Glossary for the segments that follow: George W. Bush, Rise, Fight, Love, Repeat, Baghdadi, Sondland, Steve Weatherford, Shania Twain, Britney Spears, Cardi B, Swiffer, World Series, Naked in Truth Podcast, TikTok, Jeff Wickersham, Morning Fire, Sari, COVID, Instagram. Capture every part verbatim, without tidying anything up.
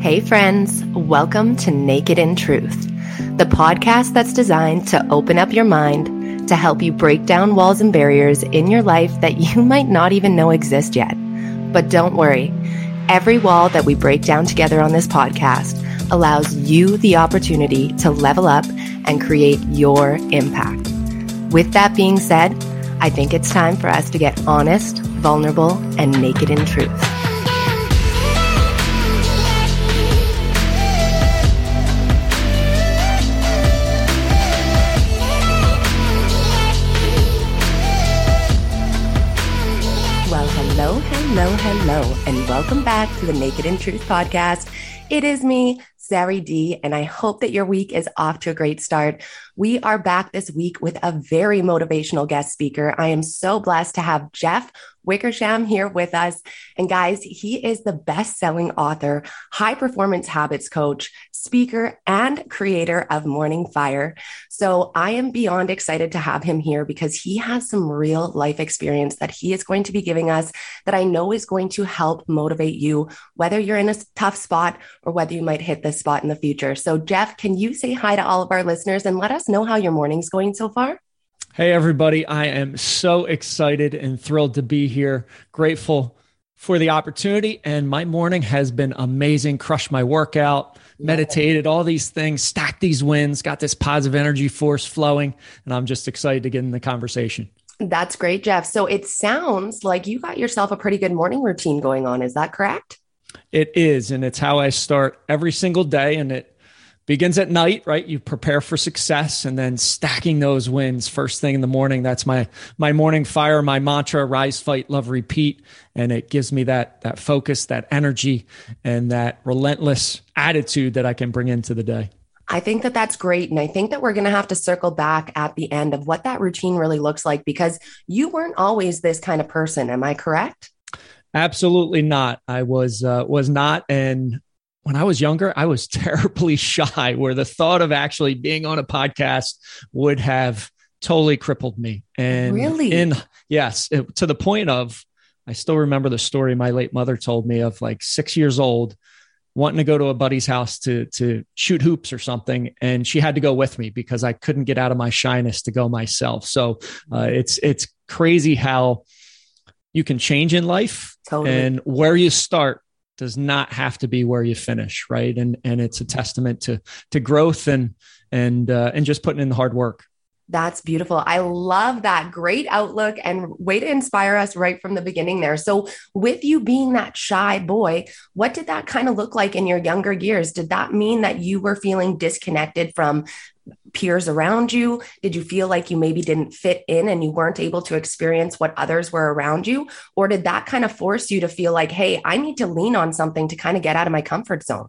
Hey friends, welcome to Naked in Truth, the podcast that's designed to open up your mind to help you break down walls and barriers in your life that you might not even know exist yet. But don't worry, every wall that we break down together on this podcast allows you the opportunity to level up and create your impact. With that being said, I think it's time for us to get honest, vulnerable, and naked in truth. Hello, hello, and welcome back to the Naked in Truth podcast. It is me, Sari D, and I hope that your week is off to a great start. We are back this week with a very motivational guest speaker. I am so blessed to have Jeff Wickersham here with us. And guys, he is the best-selling author, high-performance habits coach, speaker, and creator of Morning Fire. So I am beyond excited to have him here because he has some real life experience that he is going to be giving us that I know is going to help motivate you, whether you're in a tough spot or whether you might hit this spot in the future. So Jeff, can you say hi to all of our listeners and let us know how your morning's going so far? Hey, everybody. I am so excited and thrilled to be here. Grateful for the opportunity. And my morning has been amazing. Crushed my workout, meditated, all these things, stacked these wins, got this positive energy force flowing. And I'm just excited to get in the conversation. That's great, Jeff. So it sounds like you got yourself a pretty good morning routine going on. Is that correct? It is. And it's how I start every single day. And it begins at night, right? You prepare for success and then stacking those wins first thing in the morning. That's my my morning fire, my mantra, rise, fight, love, repeat. And it gives me that that focus, that energy, and that relentless attitude that I can bring into the day. I think that that's great. And I think that we're going to have to circle back at the end of what that routine really looks like, because you weren't always this kind of person. Am I correct? Absolutely not. I was uh, was not. And when I was younger, I was terribly shy, where the thought of actually being on a podcast would have totally crippled me. And really, in, yes, it, to the point of, I still remember the story my late mother told me of like six years old, wanting to go to a buddy's house to to shoot hoops or something. And she had to go with me because I couldn't get out of my shyness to go myself. So uh, it's it's crazy how you can change in life, totally, and where you start does not have to be where you finish, right? And and it's a testament to to growth and and uh, and just putting in the hard work. That's beautiful. I love that. Great outlook and way to inspire us right from the beginning there. So with you being that shy boy, what did that kind of look like in your younger years? Did that mean that you were feeling disconnected from peers around you? Did you feel like you maybe didn't fit in and you weren't able to experience what others were around you? Or did that kind of force you to feel like, hey, I need to lean on something to kind of get out of my comfort zone?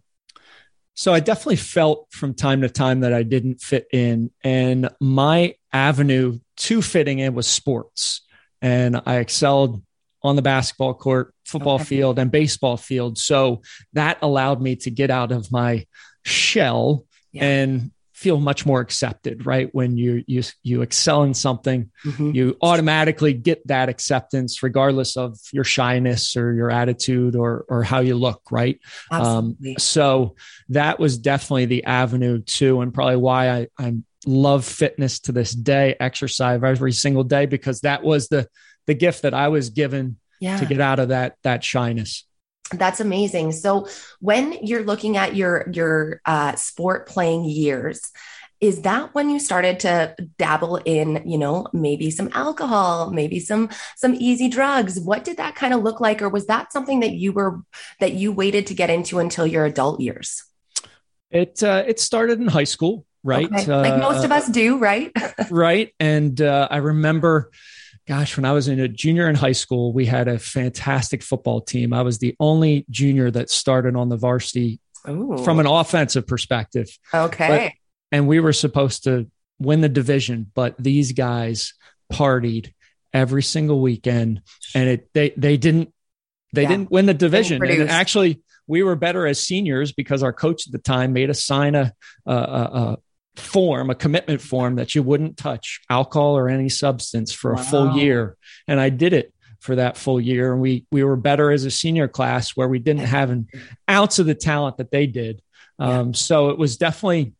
So I definitely felt from time to time that I didn't fit in, and my avenue to fitting in was sports. And I excelled on the basketball court, football okay. field, and baseball field. So that allowed me to get out of my shell yeah. and feel much more accepted, right? When you you you excel in something, mm-hmm. you automatically get that acceptance regardless of your shyness or your attitude or or how you look, right? Absolutely. Um, so that was definitely the avenue too, and probably why I I love fitness to this day, exercise every single day, because that was the the gift that I was given yeah. to get out of that that shyness. That's amazing. So when you're looking at your, your uh, sport playing years, is that when you started to dabble in, you know, maybe some alcohol, maybe some, some easy drugs? What did that kind of look like? Or was that something that you were, that you waited to get into until your adult years? It, uh, it started in high school, right? Okay. Uh, like most of us do, right? Right. And uh, I remember, gosh, when I was in a junior in high school, we had a fantastic football team. I was the only junior that started on the varsity Ooh. From an offensive perspective. Okay. But, and we were supposed to win the division, but these guys partied every single weekend, and it they they didn't they yeah. didn't win the division. And actually, we were better as seniors because our coach at the time made us sign a a. a form, a commitment form that you wouldn't touch alcohol or any substance for wow. a full year. And I did it for that full year. And we, we were better as a senior class where we didn't have an ounce of the talent that they did. Um, yeah. So it was definitely,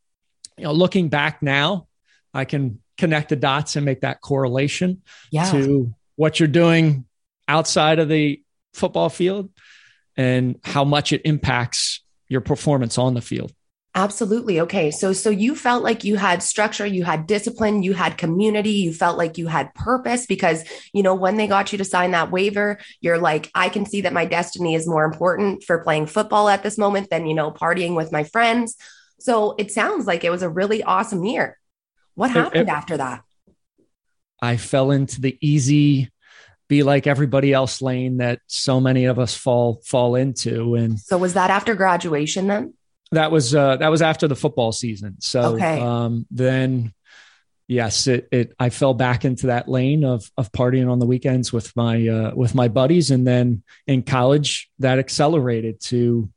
you know, looking back now, I can connect the dots and make that correlation yeah. to what you're doing outside of the football field and how much it impacts your performance on the field. Absolutely. Okay. So, so you felt like you had structure, you had discipline, you had community, you felt like you had purpose because, you know, when they got you to sign that waiver, you're like, I can see that my destiny is more important for playing football at this moment than, you know, partying with my friends. So it sounds like it was a really awesome year. What happened it, it, after that? I fell into the easy, be like everybody else lane that so many of us fall, fall into. And so was that after graduation then? That was uh, that was after the football season. So okay. um, then, yes, it, it I fell back into that lane of of partying on the weekends with my uh, with my buddies, and then in college that accelerated to.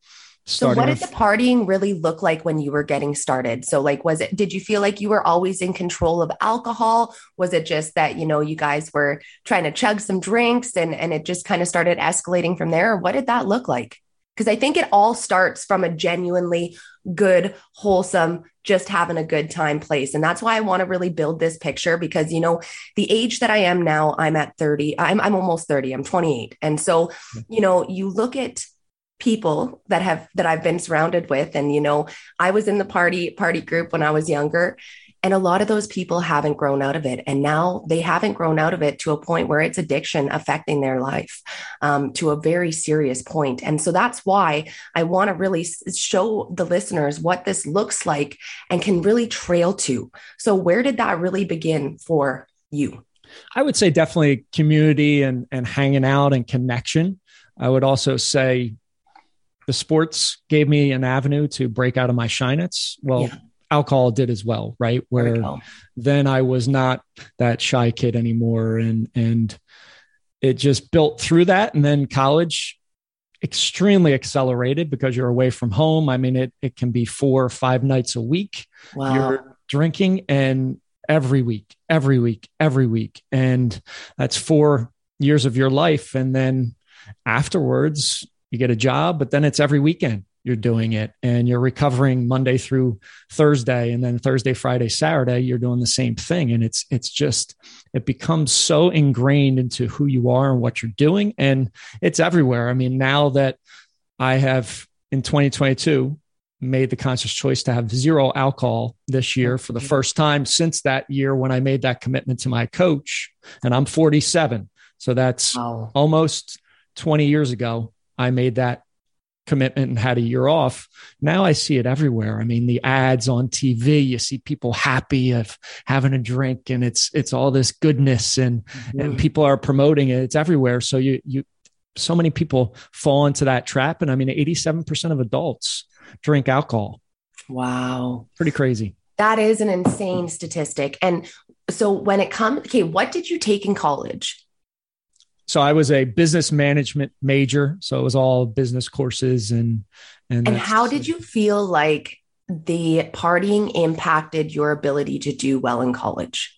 So what did the partying really look like when you were getting started? So like, was it, did you feel like you were always in control of alcohol? Was it just that, you know, you guys were trying to chug some drinks and and it just kind of started escalating from there? What did that look like? Because I think it all starts from a genuinely good, wholesome, just having a good time place. And that's why I want to really build this picture because, you know, the age that I am now, I'm at thirty, I'm, I'm almost thirty, I'm twenty-eight. And so, you know, you look at people that have, that I've been surrounded with. And, you know, I was in the party, party group when I was younger. And a lot of those people haven't grown out of it. And now they haven't grown out of it to a point where it's addiction affecting their life um, to a very serious point. And so that's why I want to really show the listeners what this looks like and can really trail to. So where did that really begin for you? I would say definitely community and, and hanging out and connection. I would also say the sports gave me an avenue to break out of my shyness. Well, yeah. Alcohol did as well, right? Where then I was not that shy kid anymore. And, and it just built through that. And then college extremely accelerated because you're away from home. I mean, it, it can be four or five nights a week. Wow. You're drinking and every week, every week, every week. And that's four years of your life. And then afterwards you get a job, but then it's every weekend. You're doing it and you're recovering Monday through Thursday. And then Thursday, Friday, Saturday, you're doing the same thing. And it's, it's just, it becomes so ingrained into who you are and what you're doing. And it's everywhere. I mean, now that I have in twenty twenty-two made the conscious choice to have zero alcohol this year for the first time since that year when I made that commitment to my coach, and I'm forty-seven. So that's wow. almost twenty years ago. I made that commitment and had a year off. Now I see it everywhere. I mean, the ads on T V, you see people happy of having a drink and it's, it's all this goodness and, mm-hmm. and people are promoting it. It's everywhere. So you, you, so many people fall into that trap. And I mean, eighty-seven percent of adults drink alcohol. Wow. Pretty crazy. That is an insane statistic. And so when it comes, okay, what did you take in college? So I was a business management major. So it was all business courses. And and, and how did you feel like the partying impacted your ability to do well in college?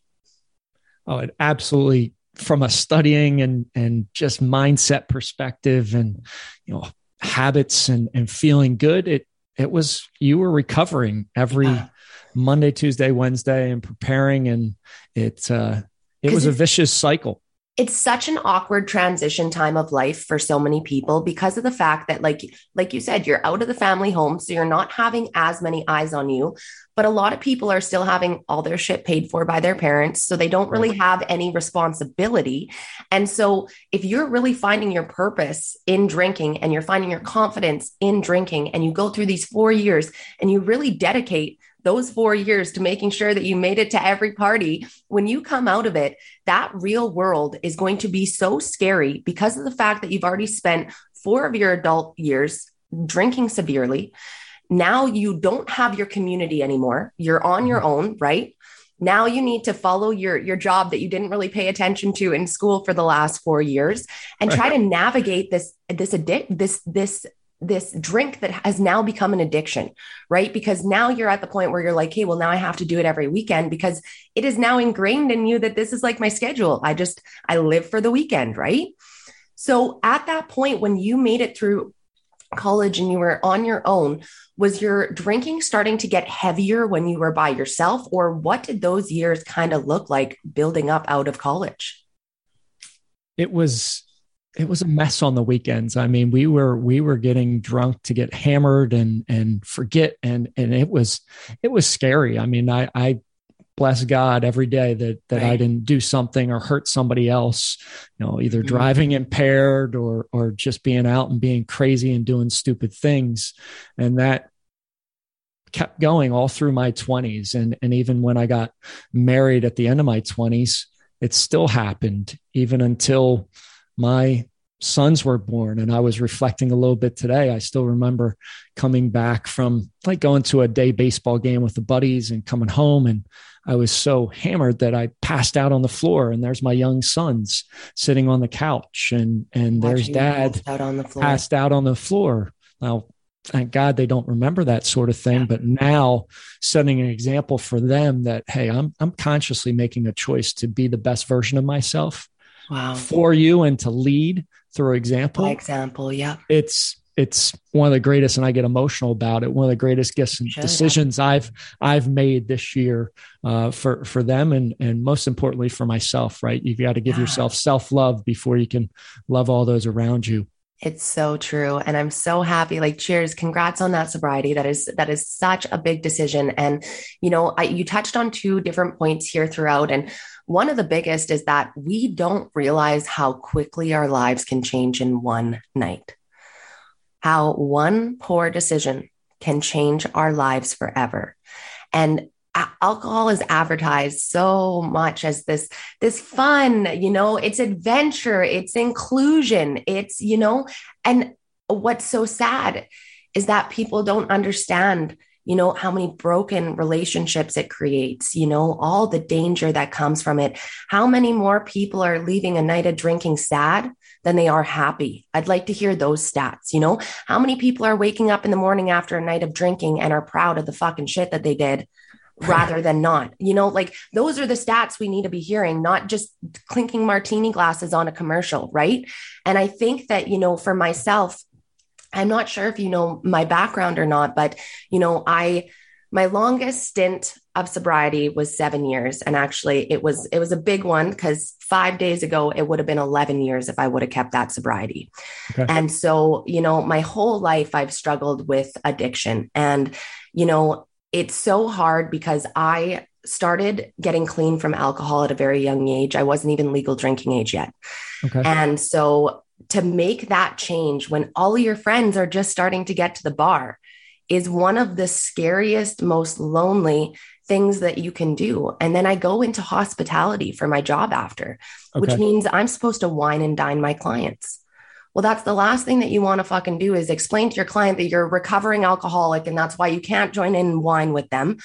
Oh, it absolutely, from a studying and, and just mindset perspective and, you know, habits and, and feeling good, it, it was, you were recovering every yeah. Monday, Tuesday, Wednesday and preparing. And it, uh, it was a vicious cycle. It's such an awkward transition time of life for so many people because of the fact that like, like you said, you're out of the family home. So you're not having as many eyes on you, but a lot of people are still having all their shit paid for by their parents. So they don't really have any responsibility. And so if you're really finding your purpose in drinking and you're finding your confidence in drinking and you go through these four years and you really dedicate those four years to making sure that you made it to every party, when you come out of it, that real world is going to be so scary because of the fact that you've already spent four of your adult years drinking severely. Now you don't have your community anymore. You're on your own, right? Now you need to follow your, your job that you didn't really pay attention to in school for the last four years and try to navigate this, this addict, this, this, this drink that has now become an addiction, right? Because now you're at the point where you're like, hey, well, now I have to do it every weekend because it is now ingrained in you that this is like my schedule. I just, I live for the weekend, right? So at that point, when you made it through college and you were on your own, was your drinking starting to get heavier when you were by yourself? Or what did those years kind of look like building up out of college? It was, it was a mess on the weekends. I mean, we were, we were getting drunk to get hammered and, and forget. And, and it was, it was scary. I mean, I, I, bless God every day that that right. I didn't do something or hurt somebody else, you know, either mm-hmm. driving impaired or or just being out and being crazy and doing stupid things. And that kept going all through my twenties. And and even when I got married at the end of my twenties, it still happened, even until my sons were born. And I was reflecting a little bit today. I still remember coming back from like going to a day baseball game with the buddies and coming home, and I was so hammered that I passed out on the floor, and there's my young sons sitting on the couch, and, and there's dad passed out on the floor. passed out on the floor. Now, thank God they don't remember that sort of thing, yeah. but now setting an example for them that, hey, I'm, I'm consciously making a choice to be the best version of myself wow. for you and to lead through example. By example. Yeah. It's, it's one of the greatest, and I get emotional about it. One of the greatest gifts and sure, decisions yeah. I've, I've made this year uh, for, for them. And, and most importantly for myself, right. You've got to give yeah. yourself self-love before you can love all those around you. It's so true. And I'm so happy, like, cheers, congrats on that sobriety. That is, that is such a big decision. And, you know, I, you touched on two different points here throughout. And one of the biggest is that we don't realize how quickly our lives can change in one night. How one poor decision can change our lives forever. And alcohol is advertised so much as this, this fun, you know, it's adventure, it's inclusion, it's, you know, and what's so sad is that people don't understand, you know, how many broken relationships it creates, you know, all the danger that comes from it. How many more people are leaving a night of drinking sad than they are happy? I'd like to hear those stats. You know, how many people are waking up in the morning after a night of drinking and are proud of the fucking shit that they did rather than not? You know, like, those are the stats we need to be hearing, not just clinking martini glasses on a commercial. Right. And I think that, you know, for myself, I'm not sure if you know my background or not, but, you know, I, my longest stint of sobriety was seven years. And actually it was, it was a big one, because five days ago, it would have been eleven years if I would have kept that sobriety. Okay. And so, you know, my whole life I've struggled with addiction, and, you know, it's so hard because I started getting clean from alcohol at a very young age. I wasn't even legal drinking age yet. Okay. And so to make that change when all of your friends are just starting to get to the bar is one of the scariest, most lonely things that you can do. And then I go into hospitality for my job after, okay. which means I'm supposed to wine and dine my clients. Well, that's the last thing that you want to fucking do, is explain to your client that you're a recovering alcoholic and that's why you can't join in and wine with them.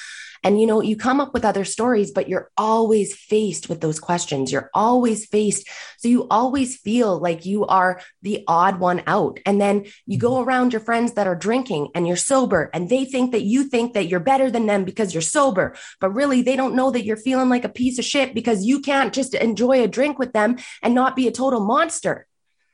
And, you know, you come up with other stories, but you're always faced with those questions. You're always faced. So you always feel like you are the odd one out. And then you go around your friends that are drinking and you're sober, and they think that you think that you're better than them because you're sober, but really they don't know that you're feeling like a piece of shit because you can't just enjoy a drink with them and not be a total monster.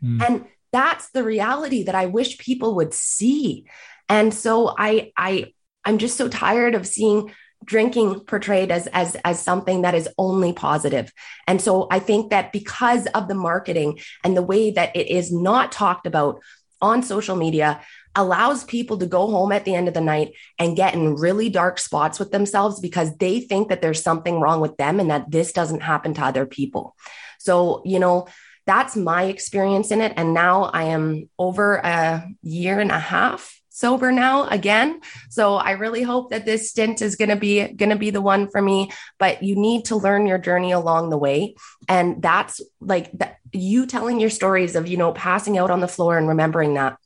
Mm. And that's the reality that I wish people would see. And so I, I, I'm just so tired of seeing drinking portrayed as, as, as something that is only positive. And so I think that because of the marketing and the way that it is not talked about on social media allows people to go home at the end of the night and get in really dark spots with themselves because they think that there's something wrong with them and that this doesn't happen to other people. So, you know, that's my experience in it. And now I am over a year and a half sober now again. So I really hope that this stint is going to be, going to be the one for me, but you need to learn your journey along the way. And that's like the, you telling your stories of, you know, passing out on the floor and remembering that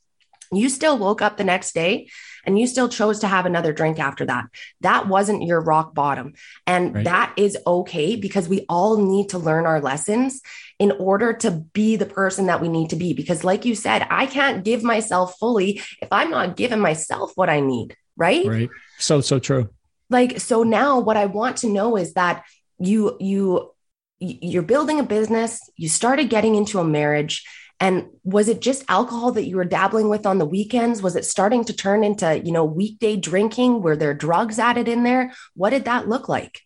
you still woke up the next day and you still chose to have another drink after that. That wasn't your rock bottom. And right. that is okay, because we all need to learn our lessons in order to be the person that we need to be. Because like you said, I can't give myself fully if I'm not giving myself what I need. Right. Right. So, so true. Like, so now what I want to know is that you, you, you're building a business, you started getting into a marriage, And was it just alcohol that you were dabbling with on the weekends? Was it starting to turn into, you know, weekday drinking? Were there drugs added in there? What did that look like?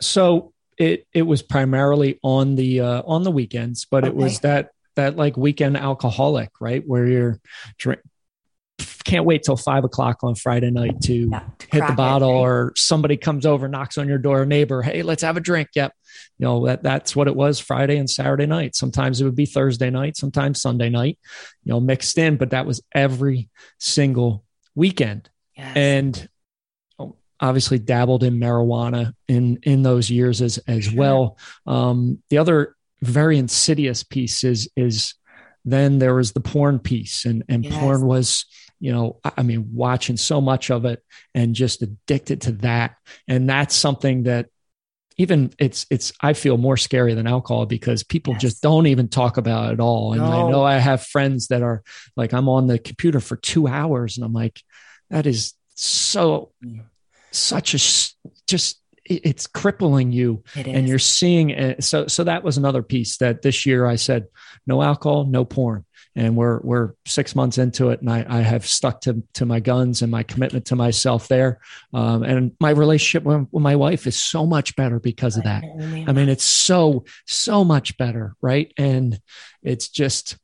So it it was primarily on the uh, on the weekends, but okay. It was that that like weekend alcoholic, right? Where you're drink can't wait till five o'clock on Friday night to, yeah, to hit the bottle, it, right? Or somebody comes over, knocks on your door, a neighbor, hey, let's have a drink. Yep. You know, that that's what it was Friday and Saturday night. Sometimes it would be Thursday night, sometimes Sunday night, you know, mixed in, but that was every single weekend. Yes. And obviously dabbled in marijuana in, in those years as, as well. Um, the other very insidious piece is, is then there was the porn piece, and, and yes. porn was, you know, I mean, watching so much of it and just addicted to that. And that's something that even it's, it's, I feel more scary than alcohol because people yes. just don't even talk about it at all. And no. I know I have friends that are like, I'm on the computer for two hours and I'm like, that is so, such a, just, it's crippling you it and you're seeing it. So, so that was another piece that this year I said, no alcohol, no porn. And we're, we're six months into it. And I, I have stuck to, to my guns and my commitment to myself there. Um, and my relationship with my wife is so much better because of that. I mean, it's so, so much better. Right. And it's just,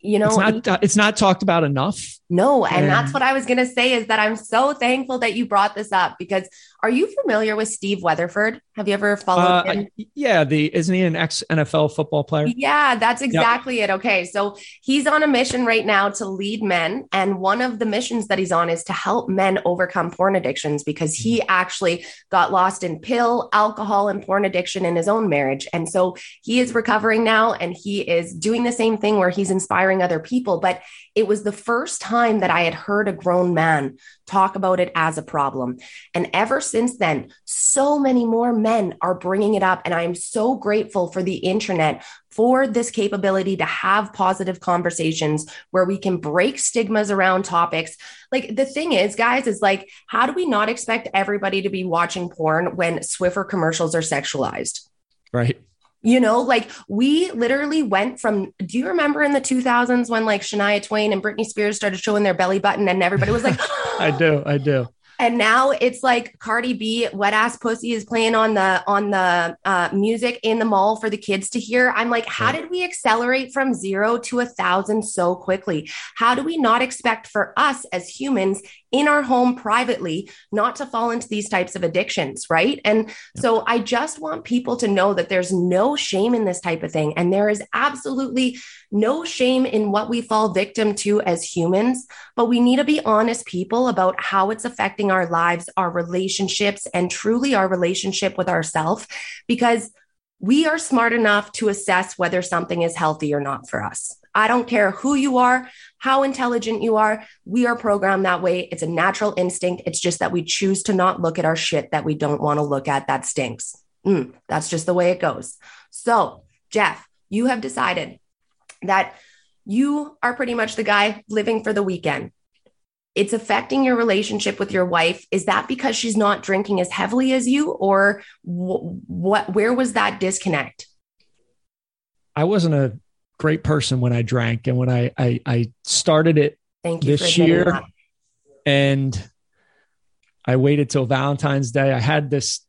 you know, it's not, it's not talked about enough. No. And, and that's what I was going to say is that I'm so thankful that you brought this up because are you familiar with Steve Weatherford? Have you ever followed uh, him? Yeah. The, isn't he an ex-N F L football player? Yeah, that's exactly yep. it. Okay. So he's on a mission right now to lead men. And one of the missions that he's on is to help men overcome porn addictions because he mm-hmm. actually got lost in pill, alcohol, and porn addiction in his own marriage. And so he is recovering now and he is doing the same thing where he's inspiring other people. But it was the first time that I had heard a grown man talk about it as a problem. And ever since then, so many more men are bringing it up. And I'm so grateful for the internet for this capability to have positive conversations where we can break stigmas around topics. Like the thing is, guys, is like, how do we not expect everybody to be watching porn when Swiffer commercials are sexualized? Right. You know, like we literally went from, do you remember in the two thousands when like Shania Twain and Britney Spears started showing their belly button and everybody was like, I do, I do. And now it's like Cardi B, Wet Ass Pussy is playing on the, on the uh, music in the mall for the kids to hear. I'm like, how did we accelerate from zero to a thousand so quickly? How do we not expect for us as humans in our home privately, not to fall into these types of addictions, right? And so I just want people to know that there's no shame in this type of thing. And there is absolutely no shame in what we fall victim to as humans, but we need to be honest people about how it's affecting our lives, our relationships, and truly our relationship with ourselves, because we are smart enough to assess whether something is healthy or not for us. I don't care who you are, how intelligent you are. We are programmed that way. It's a natural instinct. It's just that we choose to not look at our shit that we don't want to look at. That stinks. Mm, that's just the way it goes. So, Jeff, you have decided that you are pretty much the guy living for the weekend. It's affecting your relationship with your wife. Is that because she's not drinking as heavily as you, or wh- what? Where was that disconnect? I wasn't a great person when I drank. And when I, I, I started it Thank you this year and I waited till Valentine's Day, I had this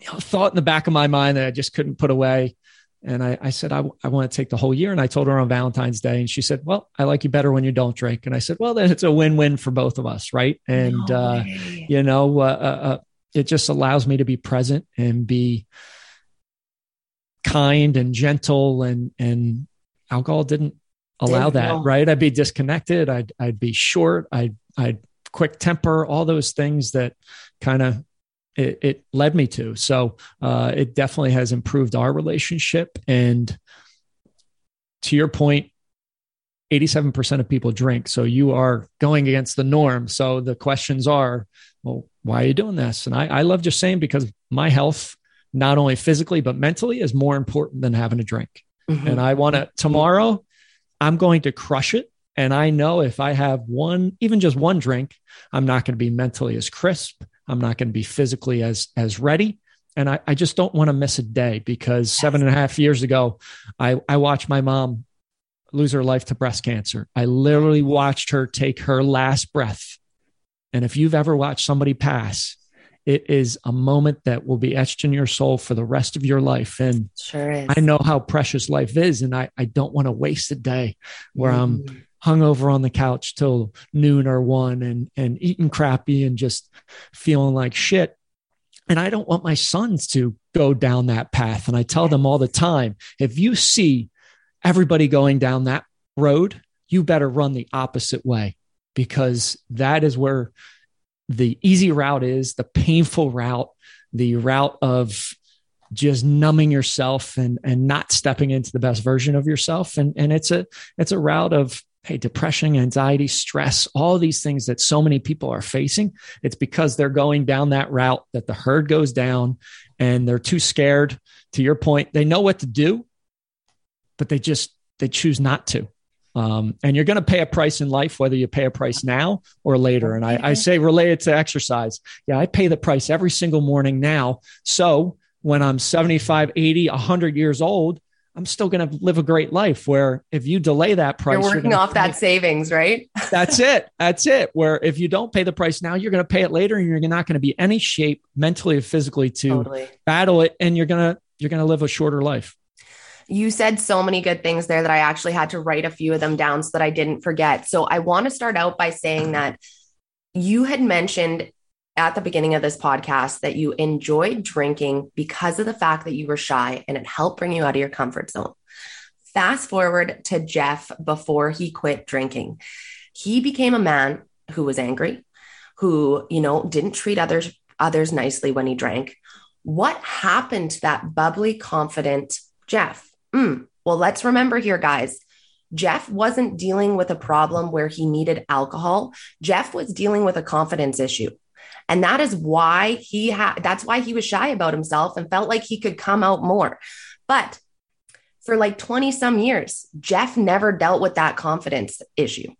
you know, thought in the back of my mind that I just couldn't put away. And I, I said, I, I want to take the whole year. And I told her on Valentine's Day and she said, well, I like you better when you don't drink. And I said, well, then it's a win-win for both of us. Right. And, no uh, you know, uh, uh, it just allows me to be present and be kind and gentle and, and, alcohol didn't allow didn't that, know. Right? I'd be disconnected. I'd I'd be short. I'd I'd quick temper. All those things that kind of it, it led me to. So uh, it definitely has improved our relationship. And to your point, eighty-seven percent of people drink. So you are going against the norm. So the questions are, well, why are you doing this? And I, I love just saying because my health, not only physically but mentally, is more important than having a drink. Mm-hmm. And I want to, tomorrow, I'm going to crush it. And I know if I have one, even just one drink, I'm not going to be mentally as crisp. I'm not going to be physically as, as ready. And I, I just don't want to miss a day because seven and a half years ago, I, I watched my mom lose her life to breast cancer. I literally watched her take her last breath. And if you've ever watched somebody pass, it is a moment that will be etched in your soul for the rest of your life. And sure is. I know how precious life is. And I, I don't want to waste a day where mm. I'm hung over on the couch till noon or one and, and eating crappy and just feeling like shit. And I don't want my sons to go down that path. And I tell them all the time, if you see everybody going down that road, you better run the opposite way, because that is where the easy route is, the painful route, the route of just numbing yourself and, and not stepping into the best version of yourself. And, and it's a, it's a route of, hey, depression, anxiety, stress, all these things that so many people are facing. It's because they're going down that route that the herd goes down, and they're too scared. To your point, they know what to do, but they just, they choose not to. Um, and you're going to pay a price in life, whether you pay a price now or later. And I, I say related to exercise. Yeah, I pay the price every single morning now. So when I'm seventy-five, eighty, one hundred years old, I'm still going to live a great life. Where if you delay that price, you're working you're off that it. savings, right? That's it. That's it. Where if you don't pay the price now, you're going to pay it later, and you're not going to be any shape mentally or physically to totally. battle it. And you're going to, you're going to live a shorter life. You said so many good things there that I actually had to write a few of them down so that I didn't forget. So I want to start out by saying that you had mentioned at the beginning of this podcast that you enjoyed drinking because of the fact that you were shy, and it helped bring you out of your comfort zone. Fast forward to Jeff before he quit drinking. He became a man who was angry, who, you know, didn't treat others, others nicely when he drank. What happened to that bubbly, confident Jeff? Mm. Well, let's remember here, guys, Jeff wasn't dealing with a problem where he needed alcohol. Jeff was dealing with a confidence issue. And that is why he had, that's why he was shy about himself and felt like he could come out more. But for like twenty some years, Jeff never dealt with that confidence issue.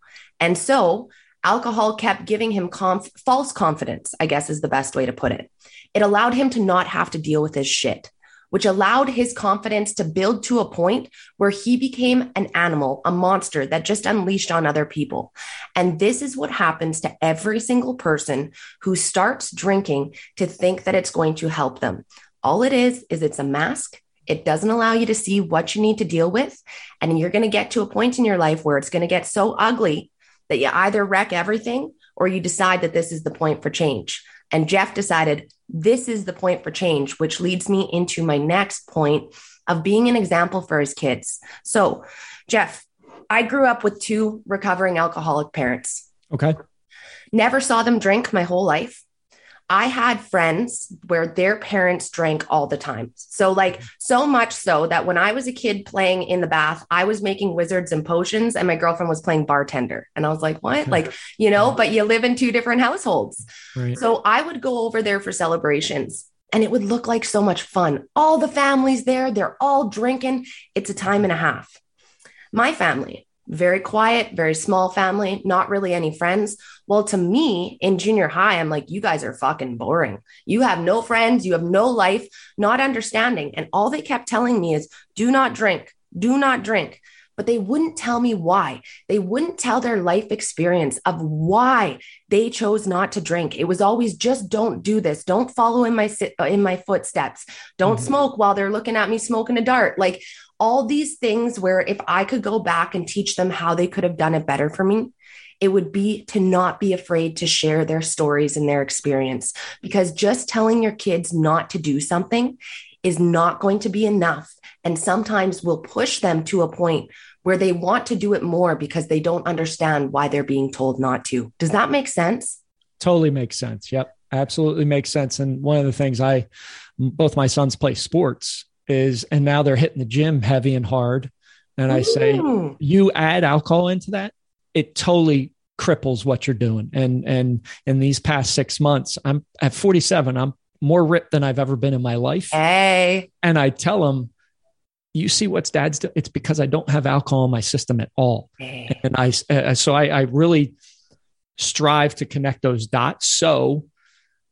And so alcohol kept giving him conf- false confidence, I guess is the best way to put it. It allowed him to not have to deal with his shit, which allowed his confidence to build to a point where he became an animal, a monster that just unleashed on other people. And this is what happens to every single person who starts drinking to think that it's going to help them. All it is, is it's a mask. It doesn't allow you to see what you need to deal with. And you're going to get to a point in your life where it's going to get so ugly that you either wreck everything or you decide that this is the point for change. And Jeff decided this is the point for change, which leads me into my next point of being an example for his kids. So, Jeff, I grew up with two recovering alcoholic parents. Okay. Never saw them drink my whole life. I had friends where their parents drank all the time. So like so much so that when I was a kid playing in the bath, I was making wizards and potions, and my girlfriend was playing bartender. And I was like, what? Like, you know, but you live in two different households. Right. So I would go over there for celebrations, and it would look like so much fun. All the families there, they're all drinking. It's a time and a half. My family, very quiet, very small family, not really any friends. Well, to me in junior high, I'm like, you guys are fucking boring. You have no friends. You have no life, not understanding. And all they kept telling me is do not drink, do not drink. But they wouldn't tell me why. They wouldn't tell their life experience of why they chose not to drink. It was always just don't do this. Don't follow in my, in my footsteps. Don't mm-hmm. smoke while they're looking at me smoking a dart. Like all these things where if I could go back and teach them how they could have done it better for me, it would be to not be afraid to share their stories and their experience, because just telling your kids not to do something is not going to be enough. And sometimes will push them to a point where they want to do it more because they don't understand why they're being told not to. Does that make sense? Totally makes sense. Yep. Absolutely makes sense. And one of the things I, both my sons play sports is, and now they're hitting the gym heavy and hard. And I Ooh. say, you add alcohol into that, it totally cripples what you're doing. And, and in these past six months, I'm at forty-seven, I'm more ripped than I've ever been in my life. Hey. And I tell them, you see what's dad's doing? It's because I don't have alcohol in my system at all. Hey. And I, uh, so I, I really strive to connect those dots. So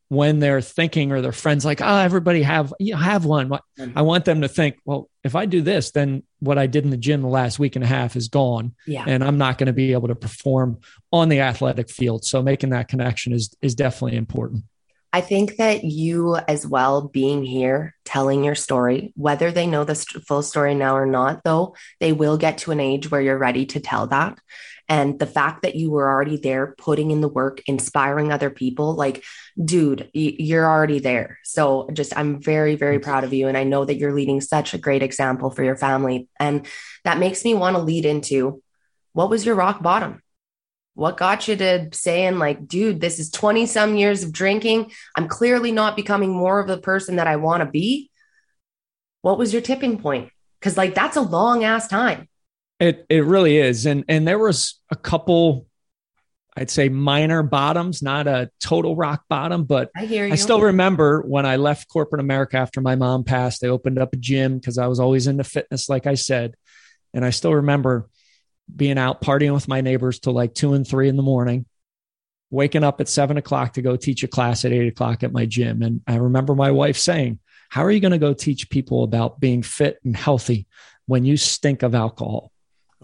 when they're thinking, or their friends like, oh, everybody have, you know, have one. I want them to think, well, if I do this, then what I did in the gym the last week and a half is gone, yeah. and I'm not going to be able to perform on the athletic field. So making that connection is, is definitely important. I think that you as well being here, telling your story, whether they know the st- full story now or not, though, they will get to an age where you're ready to tell that. And the fact that you were already there, putting in the work, inspiring other people, like, dude, y- you're already there. So just, I'm very, very proud of you. And I know that you're leading such a great example for your family. And that makes me want to lead into, what was your rock bottom? What got you to saying like, dude, this is twenty some years of drinking. I'm clearly not becoming more of the person that I want to be. What was your tipping point? Cause like, that's a long ass time. It it really is. And, and there was a couple, I'd say minor bottoms, not a total rock bottom, but I hear you. I still remember when I left corporate America after my mom passed, they opened up a gym cause I was always into fitness. Like I said, and I still remember being out partying with my neighbors till like two and three in the morning, waking up at seven o'clock to go teach a class at eight o'clock at my gym. And I remember my wife saying, how are you going to go teach people about being fit and healthy when you stink of alcohol?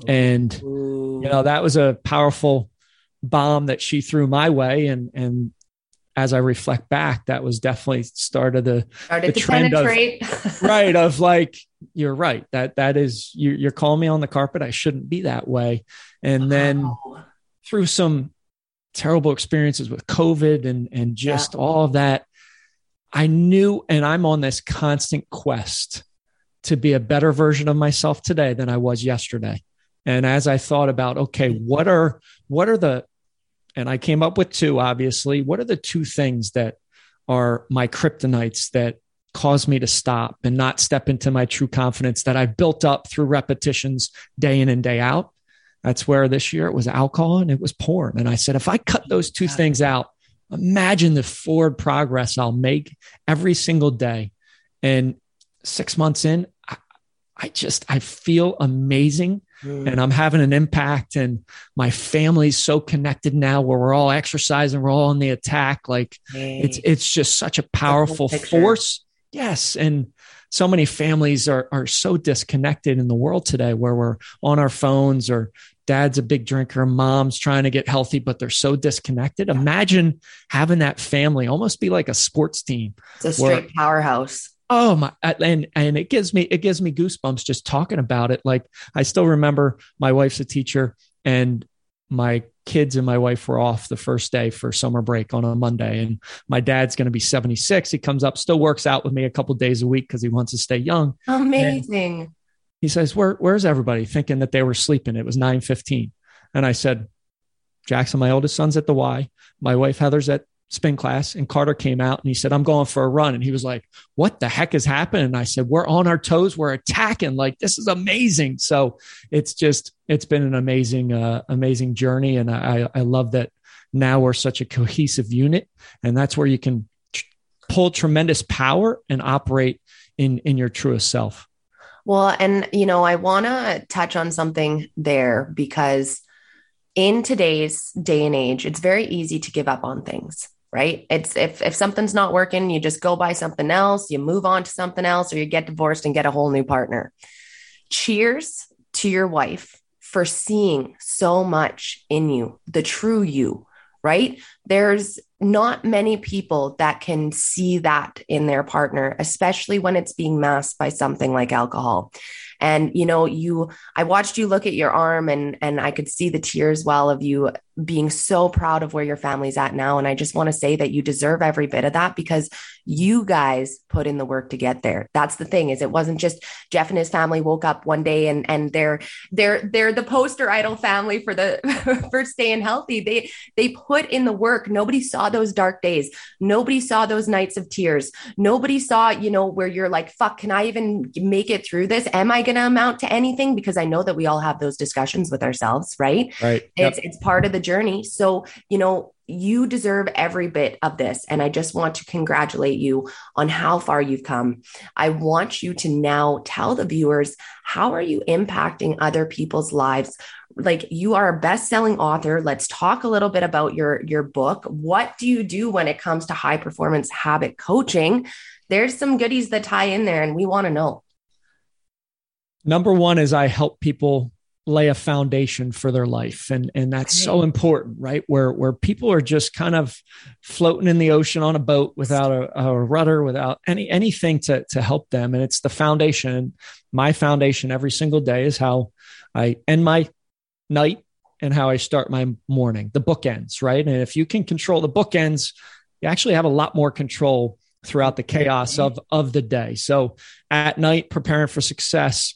And, you know, that was a powerful bomb that she threw my way. And, and as I reflect back, that was definitely started the, started the trend of, right, of like, you're right. That, that is, you, you're calling me on the carpet. I shouldn't be that way. And wow. then through some terrible experiences with COVID and, and just yeah. all of that, I knew, and I'm on this constant quest to be a better version of myself today than I was yesterday. And as I thought about, okay, what are, what are the, and I came up with two, obviously, what are the two things that are my kryptonites that cause me to stop and not step into my true confidence that I've built up through repetitions day in and day out? That's where this year it was alcohol and it was porn. And I said, if I cut those two things out, imagine the forward progress I'll make every single day. And six months in, I, I just, I feel amazing. And I'm having an impact, and my family's so connected now where we're all exercising, we're all on the attack. Like hey. it's, it's just such a powerful force. Yes. And so many families are, are so disconnected in the world today where we're on our phones, or dad's a big drinker, mom's trying to get healthy, but they're so disconnected. Yeah. Imagine having that family almost be like a sports team. It's a straight where, powerhouse. Oh my, and, and it gives me, it gives me goosebumps just talking about it. Like I still remember my wife's a teacher, and my kids and my wife were off the first day for summer break on a Monday. And my dad's going to be seventy-six. He comes up, still works out with me a couple of days a week because he wants to stay young. Amazing. And he says, Where, where's everybody? Thinking that they were sleeping. It was nine fifteen. And I said, Jackson, my oldest son's at the Y. My wife, Heather's at spin class, and Carter came out and he said, I'm going for a run. And he was like, what the heck is happening? And I said, we're on our toes. We're attacking. Like, this is amazing. So it's just, it's been an amazing, uh, amazing journey. And I, I love that now we're such a cohesive unit, and that's where you can t- pull tremendous power and operate in, in your truest self. Well, and you know, I want to touch on something there, because in today's day and age, it's very easy to give up on things. Right? It's if, if something's not working, you just go buy something else, you move on to something else, or you get divorced and get a whole new partner. Cheers to your wife for seeing so much in you, the true you, right? There's not many people that can see that in their partner, especially when it's being masked by something like alcohol. And, you know, you, I watched you look at your arm, and, and I could see the tears well of you being so proud of where your family's at now. And I just want to say that you deserve every bit of that, because you guys put in the work to get there. That's the thing, is it wasn't just Jeff and his family woke up one day and, and they're, they're, they're the poster idol family for the, for staying healthy. They, they put in the work. Nobody saw those dark days. Nobody saw those nights of tears. Nobody saw, you know, where you're like, fuck, can I even make it through this? Am I going to amount to anything? Because I know that we all have those discussions with ourselves, right? Right. Yep. It's, it's part of the journey. So, you know, you deserve every bit of this. And I just want to congratulate you on how far you've come. I want you to now tell the viewers, how are you impacting other people's lives? Like, you are a best-selling author. Let's talk a little bit about your, your book. What do you do when it comes to high performance habit coaching? There's some goodies that tie in there, and we want to know. Number one is I help people lay a foundation for their life. And, and that's so important, right? Where, where people are just kind of floating in the ocean on a boat without a, a rudder, without any, anything to, to help them. And it's the foundation. My foundation every single day is how I end my night and how I start my morning, the bookends, right? And if you can control the bookends, you actually have a lot more control throughout the chaos of, of the day. So at night, preparing for success,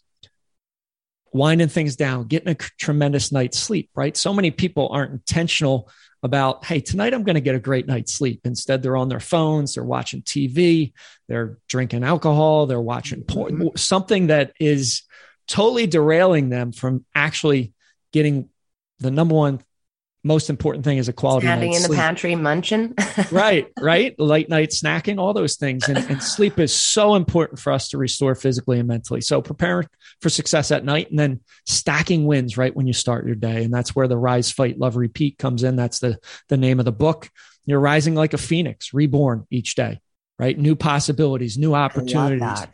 winding things down, getting a tremendous night's sleep, right? So many people aren't intentional about, hey, tonight I'm going to get a great night's sleep. Instead, they're on their phones, they're watching T V, they're drinking alcohol, they're watching porn, something that is totally derailing them from actually getting the number one most important thing is a quality night's sleep. Having in the pantry munching. Right, right. Late night snacking, all those things. And, and sleep is so important for us to restore physically and mentally. So prepare for success at night and then stacking wins right when you start your day. And that's where the Rise, Fight, Love, Repeat comes in. That's the, the name of the book. You're rising like a phoenix, reborn each day, right? New possibilities, new opportunities.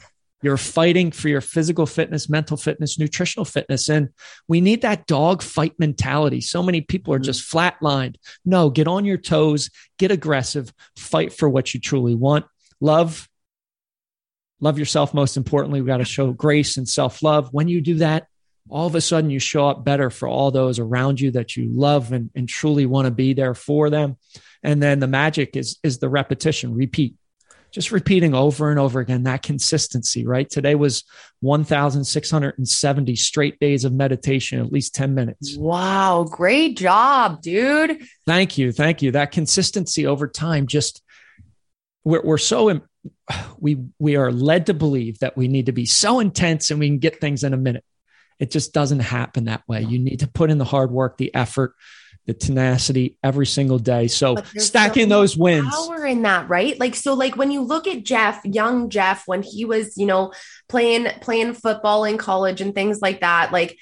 You're fighting for your physical fitness, mental fitness, nutritional fitness. And we need that dog fight mentality. So many people are just flatlined. No, get on your toes, get aggressive, fight for what you truly want. Love, love yourself. Most importantly, we got to show grace and self-love. When you do that, all of a sudden you show up better for all those around you that you love and, and truly want to be there for them. And then the magic is, is the repetition, repeat. Just repeating over and over again, that consistency, right? Today was one thousand six hundred seventy straight days of meditation, at least ten minutes. Wow. Great job, dude. Thank you. Thank you. That consistency over time, just we're, we're so, we, we are led to believe that we need to be so intense and we can get things in a minute. It just doesn't happen that way. You need to put in the hard work, the effort, the tenacity every single day. So stacking so those wins. Power in that, right? Like, so like when you look at Jeff, young Jeff, when he was, you know, playing, playing football in college and things like that, like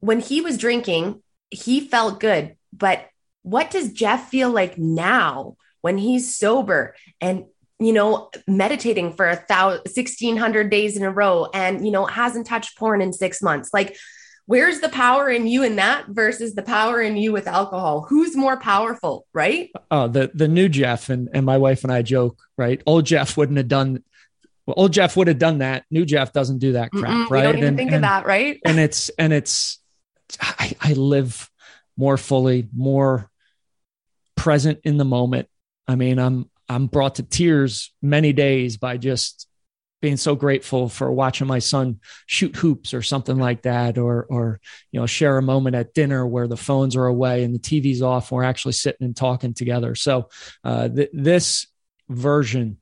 when he was drinking, he felt good, but what does Jeff feel like now when he's sober and, you know, meditating for a thousand, sixteen hundred days in a row and, you know, hasn't touched porn in six months? Like, where's the power in you in that versus the power in you with alcohol? Who's more powerful, right? Oh, the the new Jeff and, and my wife and I joke, right? Old Jeff wouldn't have done, well, old Jeff would have done that. New Jeff doesn't do that crap, Mm-mm, right? You don't even and, think and, of that, right? And it's, and it's, I, I live more fully, more present in the moment. I mean, I'm, I'm brought to tears many days by just being so grateful for watching my son shoot hoops or something like that, or, or, you know, share a moment at dinner where the phones are away and the T V's off. And we're actually sitting and talking together. So uh, th- this version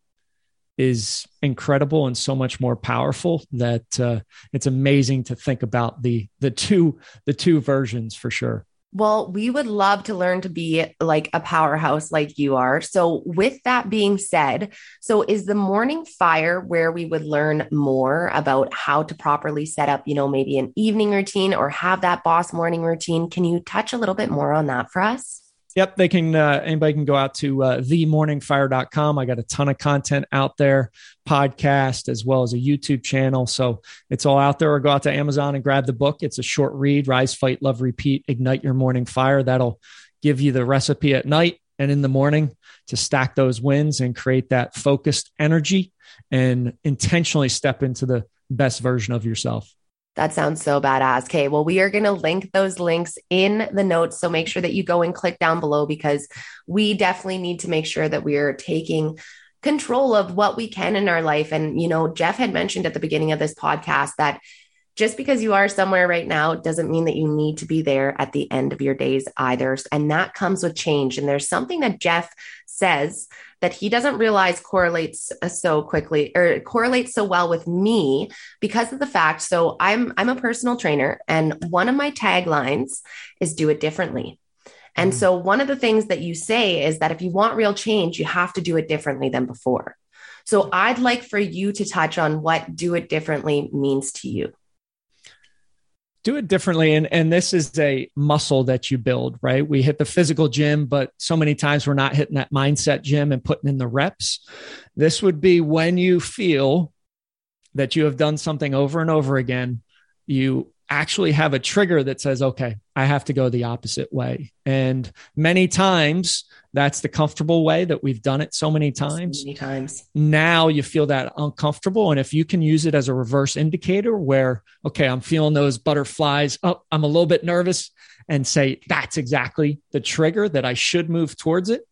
is incredible and so much more powerful that uh, it's amazing to think about the, the two, the two versions for sure. Well, we would love to learn to be like a powerhouse like you are. So with that being said, so is the Morning Fire where we would learn more about how to properly set up, you know, maybe an evening routine or have that boss morning routine? Can you touch a little bit more on that for us? Yep. They can, uh, anybody can go out to uh, the morning fire dot com. I got a ton of content out there, podcast, as well as a YouTube channel. So it's all out there, or go out to Amazon and grab the book. It's a short read, Rise, Fight, Love, Repeat, Ignite Your Morning Fire. That'll give you the recipe at night and in the morning to stack those wins and create that focused energy and intentionally step into the best version of yourself. That sounds so badass. Okay. Well, we are going to link those links in the notes. So make sure that you go and click down below, because we definitely need to make sure that we are taking control of what we can in our life. And, you know, Jeff had mentioned at the beginning of this podcast that just because you are somewhere right now doesn't mean that you need to be there at the end of your days either. And that comes with change. And there's something that Jeff says that he doesn't realize correlates so quickly or correlates so well with me because of the fact. So I'm, I'm a personal trainer, and one of my taglines is do it differently. And mm-hmm. so one of the things that you say is that if you want real change, you have to do it differently than before. So I'd like for you to touch on what do it differently means to you. Do it differently. And, and this is a muscle that you build, right? We hit the physical gym, but so many times we're not hitting that mindset gym and putting in the reps. This would be when you feel that you have done something over and over again you actually have a trigger that says, okay, I have to go the opposite way. And many times that's the comfortable way that we've done it so many times. So many times. Now you feel that uncomfortable. And if you can use it as a reverse indicator where, okay, I'm feeling those butterflies. Oh, I'm a little bit nervous, and say, that's exactly the trigger that I should move towards it.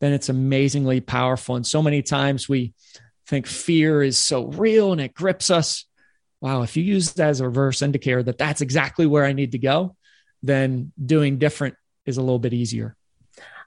Then it's amazingly powerful. And so many times we think fear is so real and it grips us. Wow, if you use that as a reverse indicator that that's exactly where I need to go, then doing different is a little bit easier.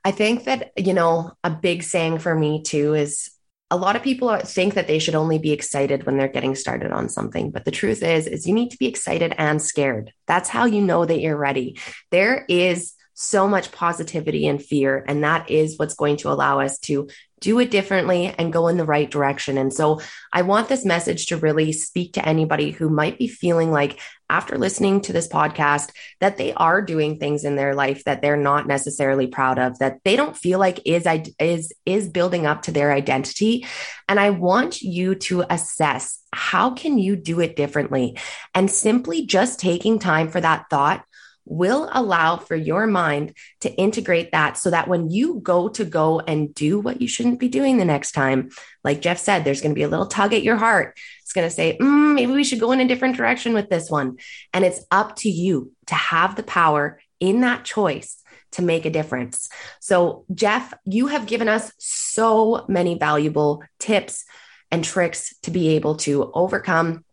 I think that, you know, a big saying for me too is a lot of people think that they should only be excited when they're getting started on something. But the truth is, is you need to be excited and scared. That's how you know that you're ready. There is so much positivity and fear, and that is what's going to allow us to do it differently and go in the right direction. And so I want this message to really speak to anybody who might be feeling like, after listening to this podcast, that they are doing things in their life that they're not necessarily proud of, that they don't feel like is, is, is building up to their identity. And I want you to assess, how can you do it differently? And simply just taking time for that thought will allow for your mind to integrate that, so that when you go to go and do what you shouldn't be doing the next time, like Jeff said, there's going to be a little tug at your heart. It's going to say, mm, maybe we should go in a different direction with this one. And it's up to you to have the power in that choice to make a difference. So Jeff, you have given us so many valuable tips and tricks to be able to overcome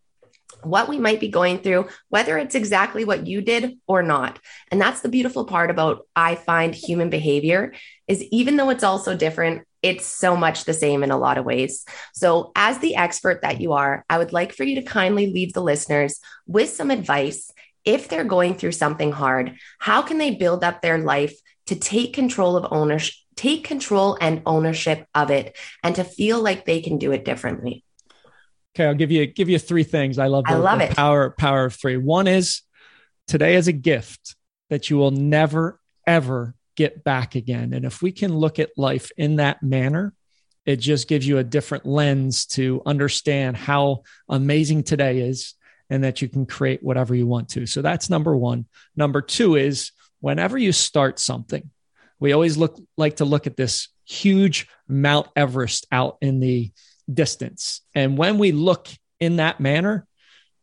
what we might be going through, whether it's exactly what you did or not. And that's the beautiful part about, I find, human behavior is, even though it's also different, it's so much the same in a lot of ways. So as the expert that you are, I would like for you to kindly leave the listeners with some advice. If they're going through something hard, how can they build up their life to take control of ownership, take control and ownership of it, and to feel like they can do it differently? Okay, I'll give you give you three things. I love the, I love the power power of three. One is, today is a gift that you will never, ever get back again. And if we can look at life in that manner, it just gives you a different lens to understand how amazing today is, and that you can create whatever you want to. So that's number one. Number two is, whenever you start something, we always look like to look at this huge Mount Everest out in the distance. And when we look in that manner,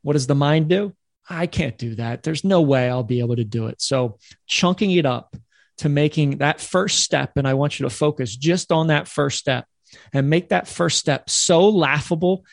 what does the mind do? I can't do that. There's no way I'll be able to do it. So chunking it up to making that first step. And I want you to focus just on that first step, and make that first step so laughable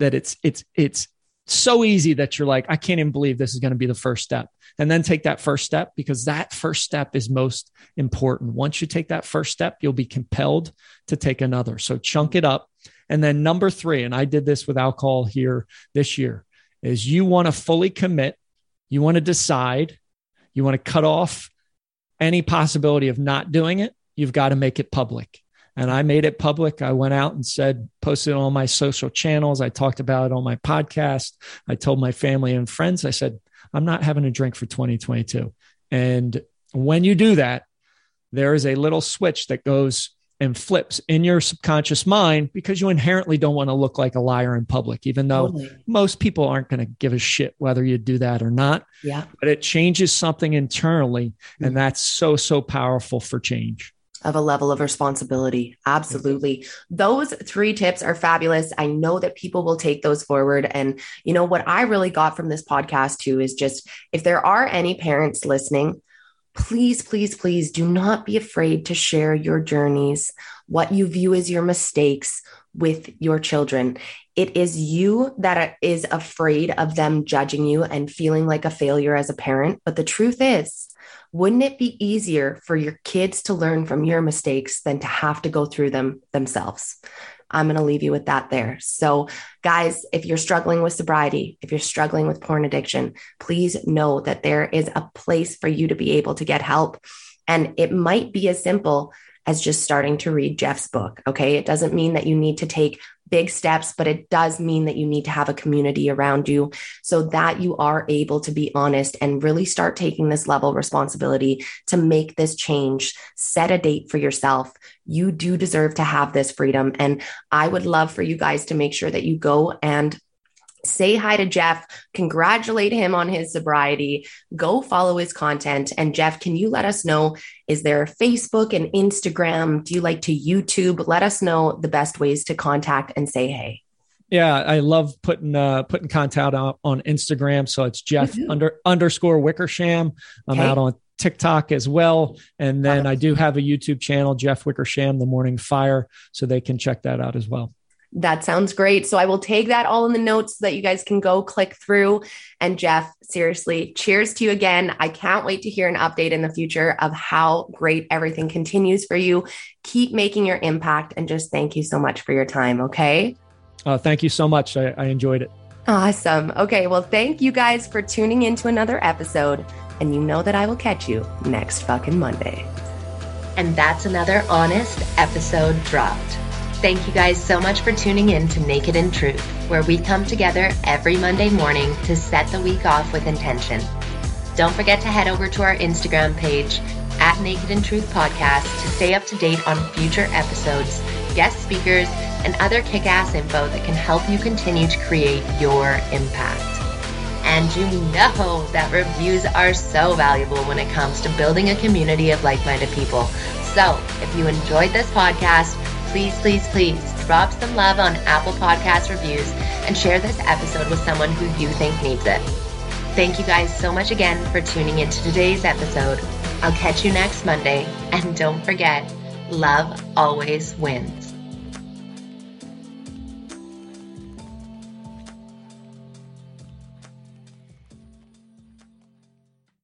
that it's, it's, it's so easy that you're like, I can't even believe this is going to be the first step. And then take that first step, because that first step is most important. Once you take that first step, you'll be compelled to take another. So chunk it up. And then number three, and I did this with alcohol here this year, is you want to fully commit. You want to decide. You want to cut off any possibility of not doing it. You've got to make it public. And I made it public. I went out and said, posted it on my social channels. I talked about it on my podcast. I told my family and friends, I said, I'm not having a drink for twenty twenty-two. And when you do that, there is a little switch that goes and flips in your subconscious mind, because you inherently don't want to look like a liar in public, even though totally. Most people aren't going to give a shit whether you do that or not. Yeah. But it changes something internally. Mm-hmm. And that's so, so powerful for change. Of a level of responsibility. Absolutely. Those three tips are fabulous. I know that people will take those forward. And you know, what I really got from this podcast too, is just, if there are any parents listening, please, please, please do not be afraid to share your journeys, what you view as your mistakes, with your children. It is you that is afraid of them judging you and feeling like a failure as a parent. But the truth is, wouldn't it be easier for your kids to learn from your mistakes than to have to go through them themselves? I'm going to leave you with that there. So guys, if you're struggling with sobriety, if you're struggling with porn addiction, please know that there is a place for you to be able to get help. And it might be as simple as just starting to read Jeff's book. Okay. It doesn't mean that you need to take big steps, but it does mean that you need to have a community around you, so that you are able to be honest and really start taking this level of responsibility to make this change. Set a date for yourself. You do deserve to have this freedom. And I would love for you guys to make sure that you go and Say hi to Jeff, congratulate him on his sobriety, go follow his content. And Jeff, can you let us know, is there Facebook and Instagram? Do you like to YouTube? Let us know the best ways to contact and say hey. Yeah, I love putting uh, putting content out on Instagram. So it's Jeff mm-hmm. under, underscore Wickersham. I'm okay. out on TikTok as well. And then I do have a YouTube channel, Jeff Wickersham, The Morning Fire. So they can check that out as well. That sounds great. So I will take that all in the notes so that you guys can go click through. And Jeff, seriously, cheers to you again. I can't wait to hear an update in the future of how great everything continues for you. Keep making your impact, and just thank you so much for your time. Okay. Uh, thank you so much. I, I enjoyed it. Awesome. Okay. Well, thank you guys for tuning into another episode, and you know that I will catch you next fucking Monday. And that's another honest episode dropped. Thank you guys so much for tuning in to Naked in Truth, where we come together every Monday morning to set the week off with intention. Don't forget to head over to our Instagram page at Naked in Truth Podcast to stay up to date on future episodes, guest speakers, and other kick-ass info that can help you continue to create your impact. And you know that reviews are so valuable when it comes to building a community of like-minded people. So if you enjoyed this podcast, please, please, please drop some love on Apple Podcast reviews and share this episode with someone who you think needs it. Thank you guys so much again for tuning into today's episode. I'll catch you next Monday. And don't forget, love always wins.